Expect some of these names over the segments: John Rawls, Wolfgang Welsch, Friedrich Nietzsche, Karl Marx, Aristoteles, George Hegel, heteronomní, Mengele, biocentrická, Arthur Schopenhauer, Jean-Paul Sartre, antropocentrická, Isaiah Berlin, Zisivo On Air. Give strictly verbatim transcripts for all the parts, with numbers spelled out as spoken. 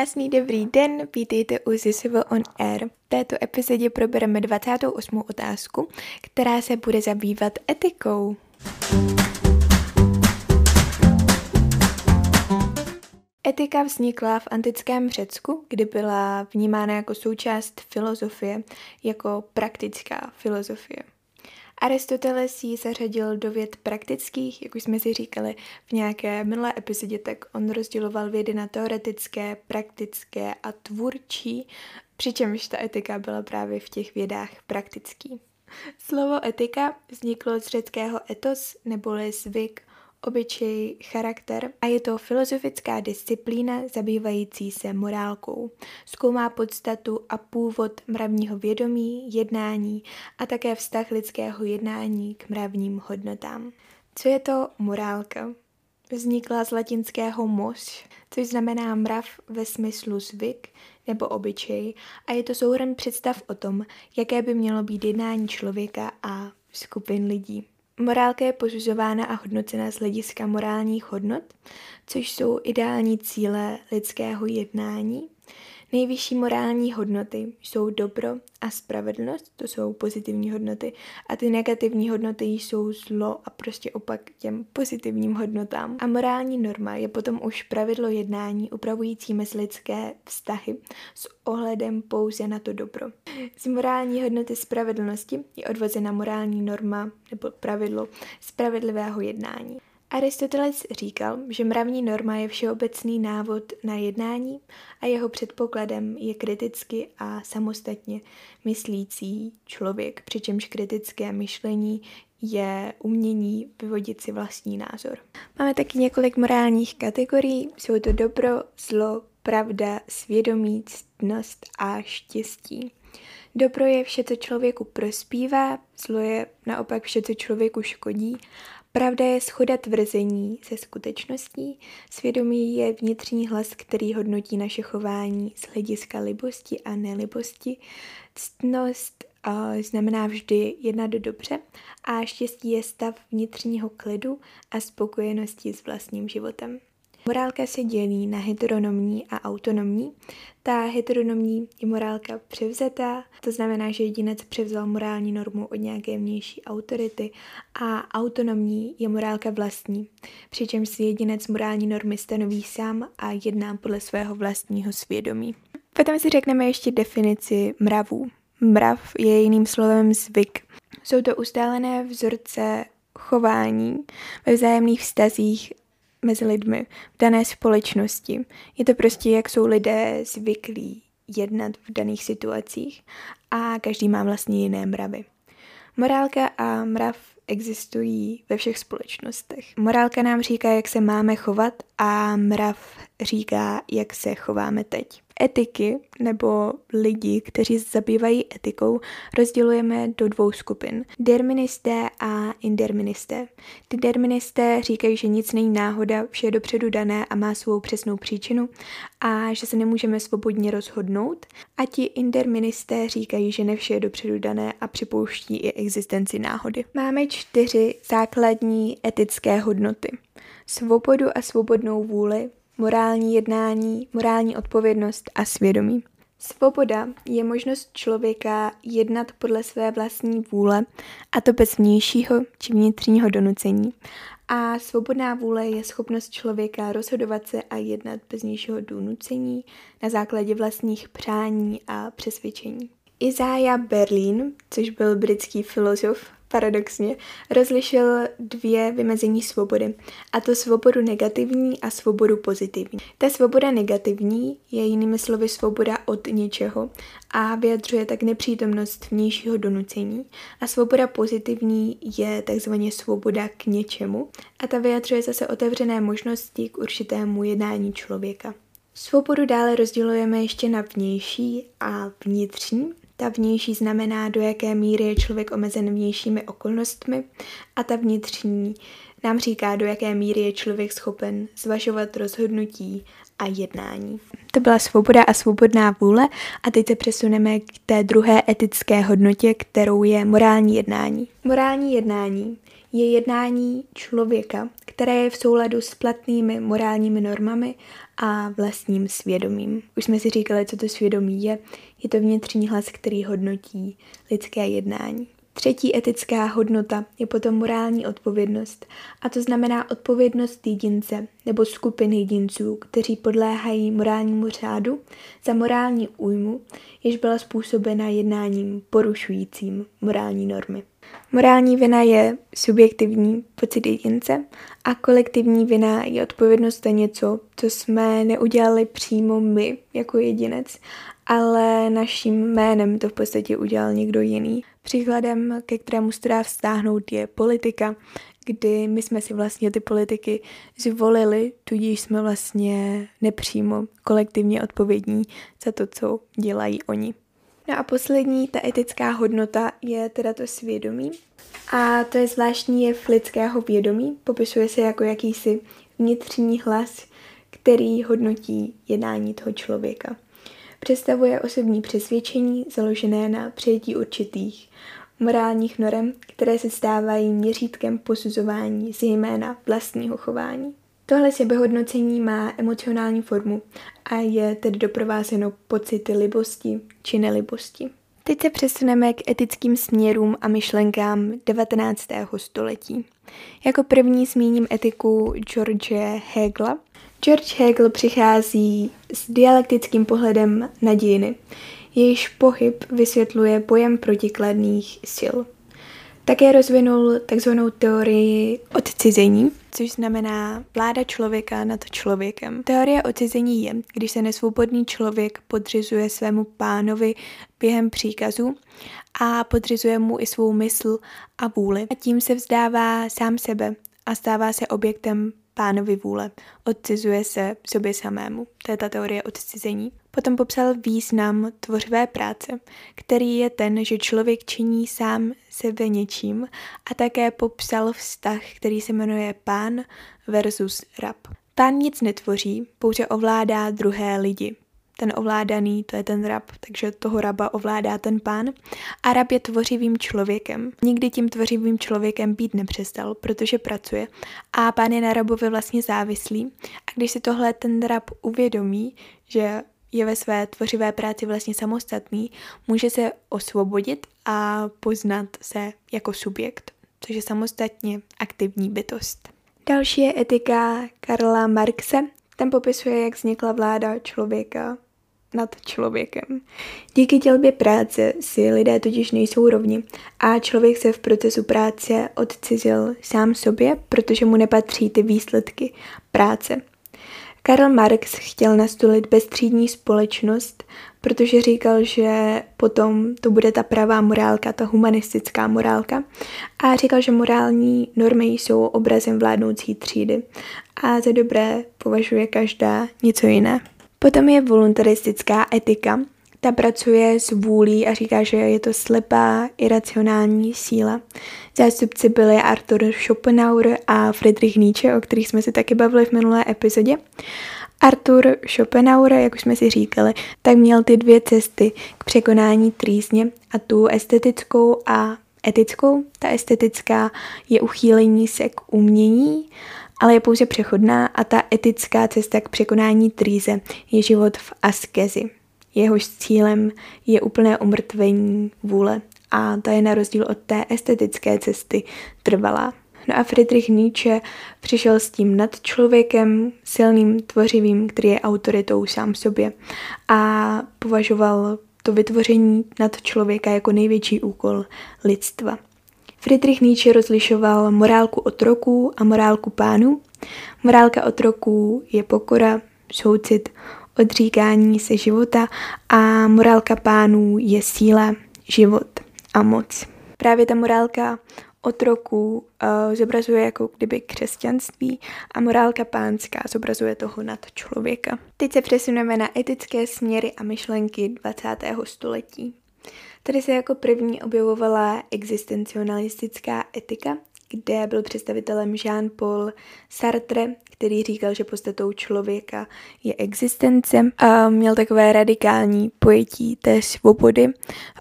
Krásný dobrý den, vítejte u Zisivo On Air. V této epizodě probereme dvacátou osmou otázku, která se bude zabývat etikou. Etika vznikla v antickém Řecku, kdy byla vnímána jako součást filozofie, jako praktická filozofie. Aristoteles ji zařadil do věd praktických, jak už jsme si říkali v nějaké minulé epizodě, tak on rozděloval vědy na teoretické, praktické a tvůrčí, přičemž ta etika byla právě v těch vědách praktický. Slovo etika vzniklo z řeckého etos, neboli zvyk, obyčej, charakter a je to filozofická disciplína zabývající se morálkou. Zkoumá podstatu a původ mravního vědomí, jednání a také vztah lidského jednání k mravním hodnotám. Co je to morálka? Vznikla z latinského mos, což znamená mrav ve smyslu zvyk nebo obyčej a je to souhrn představ o tom, jaké by mělo být jednání člověka a skupin lidí. Morálka je posuzována a hodnocena z hlediska morálních hodnot, což jsou ideální cíle lidského jednání. Nejvyšší morální hodnoty jsou dobro a spravedlnost, to jsou pozitivní hodnoty, a ty negativní hodnoty jsou zlo a prostě opak těm pozitivním hodnotám. A morální norma je potom už pravidlo jednání upravující mezilidské vztahy s ohledem pouze na to dobro. Z morální hodnoty spravedlnosti je odvozena morální norma nebo pravidlo spravedlivého jednání. Aristoteles říkal, že mravní norma je všeobecný návod na jednání a jeho předpokladem je kriticky a samostatně myslící člověk, přičemž kritické myšlení je umění vyvodit si vlastní názor. Máme taky několik morálních kategorií, jsou to dobro, zlo, pravda, svědomí, ctnost a štěstí. Dobro je vše, co člověku prospívá, zlo je naopak vše, co člověku škodí. Pravda je shoda tvrzení se skutečností, svědomí je vnitřní hlas, který hodnotí naše chování z hlediska libosti a nelibosti. Ctnost uh, znamená vždy jednat dobře a štěstí je stav vnitřního klidu a spokojenosti s vlastním životem. Morálka se dělí na heteronomní a autonomní. Ta heteronomní je morálka převzatá, to znamená, že jedinec převzal morální normu od nějaké vnější autority a autonomní je morálka vlastní, přičemž si jedinec morální normy stanoví sám a jedná podle svého vlastního svědomí. Potom si řekneme ještě definici mravů. Mrav je jiným slovem zvyk. Jsou to ustálené vzorce chování ve vzájemných vztazích mezi lidmi v dané společnosti. Je to prostě, jak jsou lidé zvyklí jednat v daných situacích a každý má vlastně jiné mravy. Morálka a mrav existují ve všech společnostech. Morálka nám říká, jak se máme chovat a mrav říká, jak se chováme teď. Etiky nebo lidi, kteří se zabývají etikou, rozdělujeme do dvou skupin. Deterministé a indeterministé. Ty deterministé říkají, že nic není náhoda, vše je dopředu dané a má svou přesnou příčinu a že se nemůžeme svobodně rozhodnout. A ti indeterministé říkají, že ne vše je dopředu dané a připouští i existenci náhody. Máme čtyři základní etické hodnoty. Svobodu a svobodnou vůli, morální jednání, morální odpovědnost a svědomí. Svoboda je možnost člověka jednat podle své vlastní vůle, a to bez vnějšího či vnitřního donucení. A svobodná vůle je schopnost člověka rozhodovat se a jednat bez vnějšího donucení na základě vlastních přání a přesvědčení. Isaiah Berlin, což byl britský filozof, paradoxně, rozlišil dvě vymezení svobody, a to svobodu negativní a svobodu pozitivní. Ta svoboda negativní je jinými slovy svoboda od něčeho a vyjadřuje tak nepřítomnost vnějšího donucení a svoboda pozitivní je takzvaně svoboda k něčemu a ta vyjadřuje zase otevřené možnosti k určitému jednání člověka. Svobodu dále rozdělujeme ještě na vnější a vnitřní. Ta vnější znamená, do jaké míry je člověk omezen vnějšími okolnostmi a ta vnitřní nám říká, do jaké míry je člověk schopen zvažovat rozhodnutí a jednání. To byla svoboda a svobodná vůle a teď se přesuneme k té druhé etické hodnotě, kterou je morální jednání. Morální jednání je jednání člověka, které je v souladu s platnými morálními normami a vlastním svědomím. Už jsme si říkali, co to svědomí je. Je to vnitřní hlas, který hodnotí lidské jednání. Třetí etická hodnota je potom morální odpovědnost, a to znamená odpovědnost jedince nebo skupin jedinců, kteří podléhají morálnímu řádu za morální újmu, jež byla způsobena jednáním porušujícím morální normy. Morální vina je subjektivní pocit jedince a kolektivní vina je odpovědnost za něco, co jsme neudělali přímo my jako jedinec, ale naším jménem to v podstatě udělal někdo jiný. Příkladem, ke kterému se dá vztáhnout, je politika, kdy my jsme si vlastně ty politiky zvolili, tudíž jsme vlastně nepřímo kolektivně odpovědní za to, co dělají oni. No a poslední, ta etická hodnota, je teda to svědomí. A to je zvláštní jev lidského vědomí, popisuje se jako jakýsi vnitřní hlas, který hodnotí jednání toho člověka. Představuje osobní přesvědčení založené na přijetí určitých morálních norem, které se stávají měřítkem posuzování zejména vlastního chování. Tohle sebehodnocení má emocionální formu a je tedy doprovázeno pocity libosti či nelibosti. Teď se přesuneme k etickým směrům a myšlenkám devatenáctého století. Jako první zmíním etiku George Hegla. George Hegel přichází s dialektickým pohledem na dějiny, jejíž pohyb vysvětluje pojem protikladných sil. Také rozvinul takzvanou teorii odcizení, což znamená vláda člověka nad člověkem. Teorie odcizení je, když se nesvobodný člověk podřizuje svému pánovi během příkazu a podřizuje mu i svou mysl a vůli. A tím se vzdává sám sebe a stává se objektem pánovi vůle. Odcizuje se sobě samému. To je ta teorie odcizení. Potom popsal význam tvořivé práce, který je ten, že člověk činí sám sebe něčím, a také popsal vztah, který se jmenuje pán versus rab. Pán nic netvoří, pouze ovládá druhé lidi. Ten ovládaný, to je ten rab, takže toho raba ovládá ten pán. A rab je tvořivým člověkem. Nikdy tím tvořivým člověkem být nepřestal, protože pracuje. A pán je na rabovi vlastně závislý. A když si tohle ten rab uvědomí, že je ve své tvořivé práci vlastně samostatný, může se osvobodit a poznat se jako subjekt, což je samostatně aktivní bytost. Další je etika Karla Marxe. Ten popisuje, jak vznikla vláda člověka nad člověkem. Díky dělbě práce si lidé totiž nejsou rovni a člověk se v procesu práce odcizil sám sobě, protože mu nepatří ty výsledky práce. Karl Marx chtěl nastolit beztřídní společnost, protože říkal, že potom to bude ta pravá morálka, ta humanistická morálka, a říkal, že morální normy jsou obrazem vládnoucí třídy a za dobré považuje každá něco jiné. Potom je voluntaristická etika. Ta pracuje s vůlí a říká, že je to slepá, iracionální síla. Zástupci byli Arthur Schopenhauer a Friedrich Nietzsche, o kterých jsme se taky bavili v minulé epizodě. Arthur Schopenhauer, jak už jsme si říkali, tak měl ty dvě cesty k překonání trýzně, a tu estetickou a etickou. Ta estetická je uchýlení se k umění, ale je pouze přechodná, a ta etická cesta k překonání trýze je život v askezi. Jehož cílem je úplné umrtvení vůle, a ta je na rozdíl od té estetické cesty trvalá. No a Friedrich Nietzsche přišel s tím nad člověkem, silným, tvořivým, který je autoritou sám sobě, a považoval to vytvoření nad člověka jako největší úkol lidstva. Friedrich Nietzsche rozlišoval morálku otroků a morálku pánů. Morálka otroků je pokora, soucit, odříkání se života, a morálka pánů je síla, život a moc. Právě ta morálka otroků uh, zobrazuje jako kdyby křesťanství a morálka pánská zobrazuje toho nad člověka. Teď se přesuneme na etické směry a myšlenky dvacátého století. Tady se jako první objevovala existencionalistická etika, kde byl představitelem Jean-Paul Sartre, který říkal, že podstatou člověka je existence. A měl takové radikální pojetí té svobody.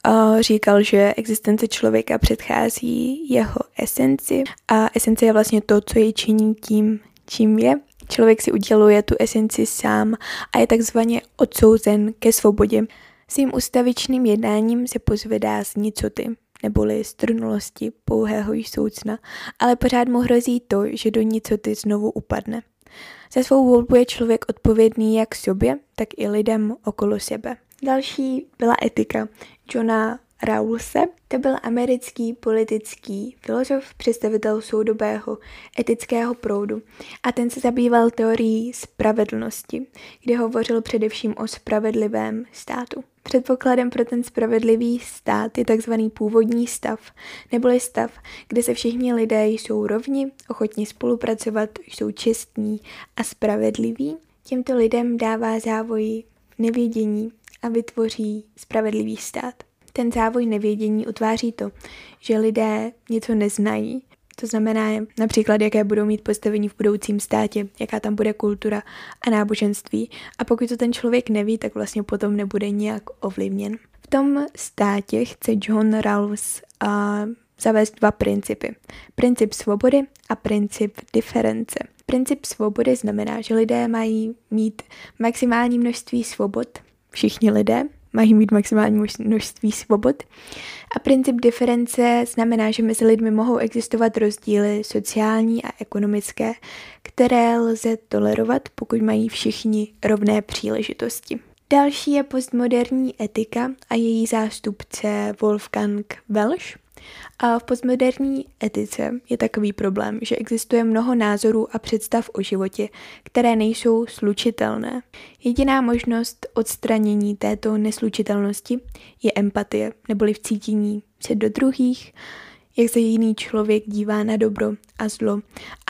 A říkal, že existence člověka předchází jeho esenci a esence je vlastně to, co jej činí tím, čím je. Člověk si uděluje tu esenci sám a je takzvaně odsouzen ke svobodě. Svým ustavičným jednáním se pozvedá z nicoty, neboli strnulosti pouhého jsoucna, ale pořád mu hrozí to, že do nicoty znovu upadne. Za svou volbu je člověk odpovědný jak sobě, tak i lidem okolo sebe. Další byla etika Johna Rawlse. To byl americký politický filozof, představitel soudobého etického proudu a ten se zabýval teorií spravedlnosti, kde hovořil především o spravedlivém státu. Předpokladem pro ten spravedlivý stát je tzv. Původní stav, neboli stav, kde se všichni lidé jsou rovni, ochotni spolupracovat, jsou čestní a spravedliví. Těmto lidem dává závoj nevědění a vytvoří spravedlivý stát. Ten závoj nevědění utváří to, že lidé něco neznají. To znamená například, jaké budou mít postavení v budoucím státě, jaká tam bude kultura a náboženství. A pokud to ten člověk neví, tak vlastně potom nebude nijak ovlivněn. V tom státě chce John Rawls uh, zavést dva principy. Princip svobody a princip diference. Princip svobody znamená, že lidé mají mít maximální množství svobod, všichni lidé, mají mít maximální množství svobod. A princip diference znamená, že mezi lidmi mohou existovat rozdíly sociální a ekonomické, které lze tolerovat, pokud mají všichni rovné příležitosti. Další je postmoderní etika a její zástupce Wolfgang Welsch. A v postmoderní etice je takový problém, že existuje mnoho názorů a představ o životě, které nejsou slučitelné. Jediná možnost odstranění této neslučitelnosti je empatie, neboli vcítění se do druhých, jak se jiný člověk dívá na dobro a zlo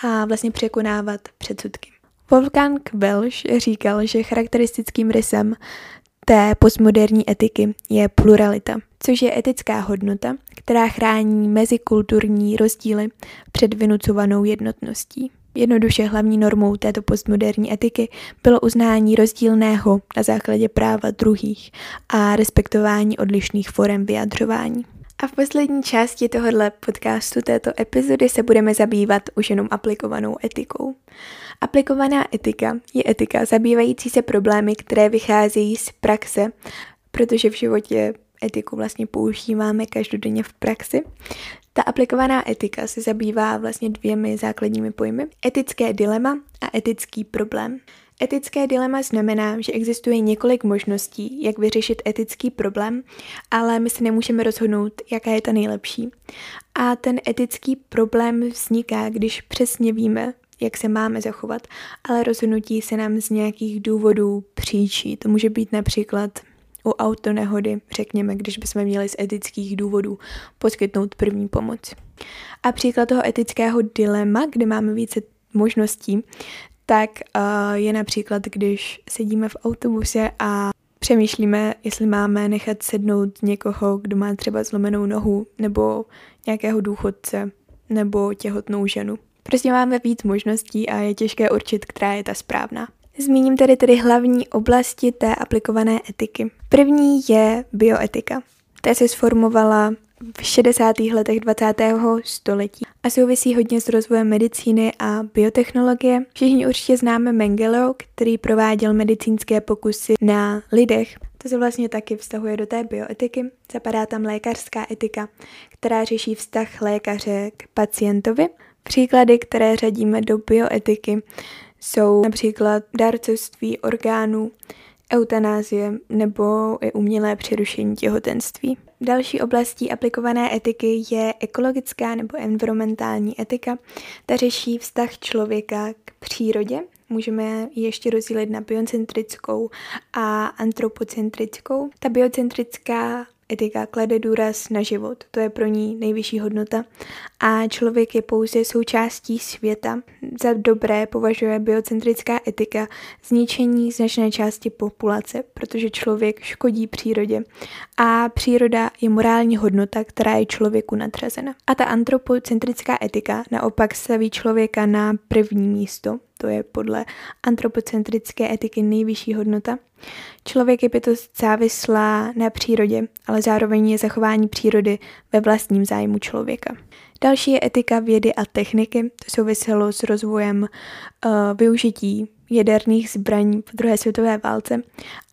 a vlastně překonávat předsudky. Wolfgang Welsch říkal, že charakteristickým rysem té postmoderní etiky je pluralita, což je etická hodnota, která chrání mezikulturní rozdíly před vynucovanou jednotností. Jednoduše hlavní normou této postmoderní etiky bylo uznání rozdílného na základě práva druhých a respektování odlišných forem vyjadřování. A v poslední části tohohle podcastu, této epizody, se budeme zabývat už jenom aplikovanou etikou. Aplikovaná etika je etika zabývající se problémy, které vycházejí z praxe, protože v životě etiku vlastně používáme každodenně v praxi. Ta aplikovaná etika se zabývá vlastně dvěmi základními pojmy. Etické dilema a etický problém. Etické dilema znamená, že existuje několik možností, jak vyřešit etický problém, ale my se nemůžeme rozhodnout, jaká je ta nejlepší. A ten etický problém vzniká, když přesně víme, jak se máme zachovat, ale rozhodnutí se nám z nějakých důvodů příčí. To může být například u autonehody, řekněme, když bychom měli z etických důvodů poskytnout první pomoc. A příklad toho etického dilema, kde máme více možností, tak je například, když sedíme v autobuse a přemýšlíme, jestli máme nechat sednout někoho, kdo má třeba zlomenou nohu, nebo nějakého důchodce, nebo těhotnou ženu. Prostě máme víc možností a je těžké určit, která je ta správná. Zmíním tedy tedy hlavní oblasti té aplikované etiky. První je bioetika. Ta se sformovala v šedesátých letech dvacátého století a souvisí hodně s rozvojem medicíny a biotechnologie. Všichni určitě známe Mengeleho, který prováděl medicínské pokusy na lidech. To se vlastně taky vztahuje do té bioetiky. Zapadá tam lékařská etika, která řeší vztah lékaře k pacientovi. Příklady, které řadíme do bioetiky, jsou například dárcovství orgánů, eutanázie nebo i umělé přerušení těhotenství. Další oblastí aplikované etiky je ekologická nebo environmentální etika. Ta řeší vztah člověka k přírodě. Můžeme ji ještě rozdělit na biocentrickou a antropocentrickou. Ta biocentrická Etika klade důraz na život, to je pro ní nejvyšší hodnota a člověk je pouze součástí světa. Za dobré považuje biocentrická etika zničení značné části populace, protože člověk škodí přírodě a příroda je morální hodnota, která je člověku nadřazena. A ta antropocentrická etika naopak staví člověka na první místo. To je podle antropocentrické etiky nejvyšší hodnota. Člověk je bytost závislá na přírodě, ale zároveň je zachování přírody ve vlastním zájmu člověka. Další je etika vědy a techniky. To souviselo s rozvojem uh, využití jaderných zbraní po druhé světové válce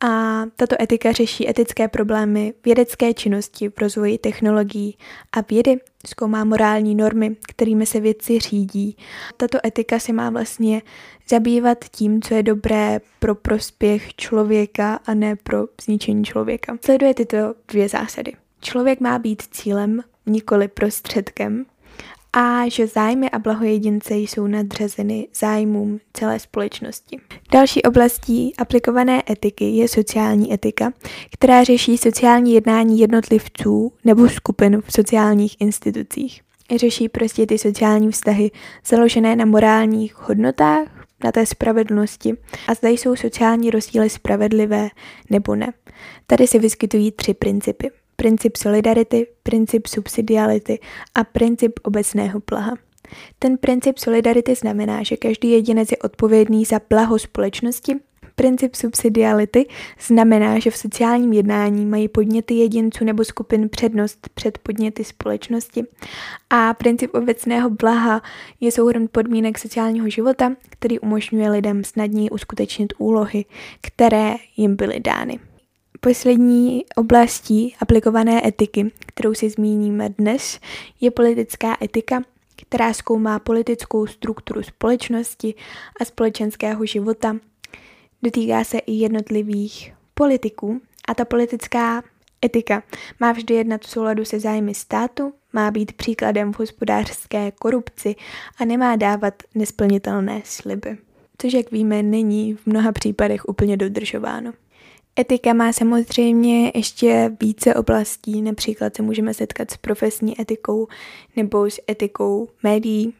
a tato etika řeší etické problémy vědecké činnosti v rozvoji technologií a vědy, zkoumá morální normy, kterými se vědci řídí. Tato etika se má vlastně zabývat tím, co je dobré pro prospěch člověka a ne pro zničení člověka. Sleduje tyto dvě zásady. Člověk má být cílem, nikoli prostředkem, a že zájmy a blaho jedince jsou nadřazeny zájmům celé společnosti. Další oblastí aplikované etiky je sociální etika, která řeší sociální jednání jednotlivců nebo skupin v sociálních institucích. Řeší prostě ty sociální vztahy založené na morálních hodnotách, na té spravedlnosti a zda jsou sociální rozdíly spravedlivé nebo ne. Tady se vyskytují tři principy. Princip solidarity, princip subsidiarity a princip obecného blaha. Ten princip solidarity znamená, že každý jedinec je odpovědný za blaho společnosti. Princip subsidiarity znamená, že v sociálním jednání mají podněty jedinců nebo skupin přednost před podněty společnosti. A princip obecného blaha je souhrn podmínek sociálního života, který umožňuje lidem snadněji uskutečnit úlohy, které jim byly dány. Poslední oblastí aplikované etiky, kterou si zmíníme dnes, je politická etika, která zkoumá politickou strukturu společnosti a společenského života. Dotýká se i jednotlivých politiků a ta politická etika má vždy jednat v souladu se zájmy státu, má být příkladem v hospodářské korupci a nemá dávat nesplnitelné sliby, což, jak víme, není v mnoha případech úplně dodržováno. Etika má samozřejmě ještě více oblastí, například se můžeme setkat s profesní etikou nebo s etikou médií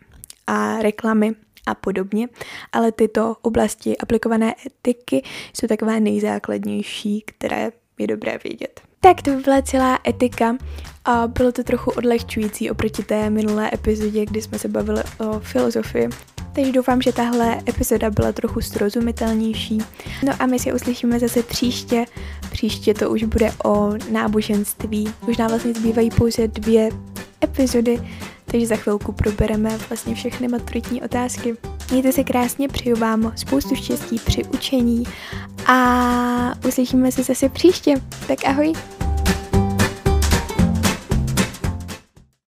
a reklamy a podobně, ale tyto oblasti aplikované etiky jsou takové nejzákladnější, které je dobré vědět. Tak to byla celá etika a bylo to trochu odlehčující oproti té minulé epizodě, kdy jsme se bavili o filozofii. Takže doufám, že tahle epizoda byla trochu srozumitelnější. No a my se uslyšíme zase příště. Příště to už bude o náboženství. Už nám vlastně zbývají pouze dvě epizody, takže za chvilku probereme vlastně všechny maturitní otázky. Mějte se krásně, přeju vám spoustu štěstí při učení a uslyšíme se zase příště. Tak ahoj!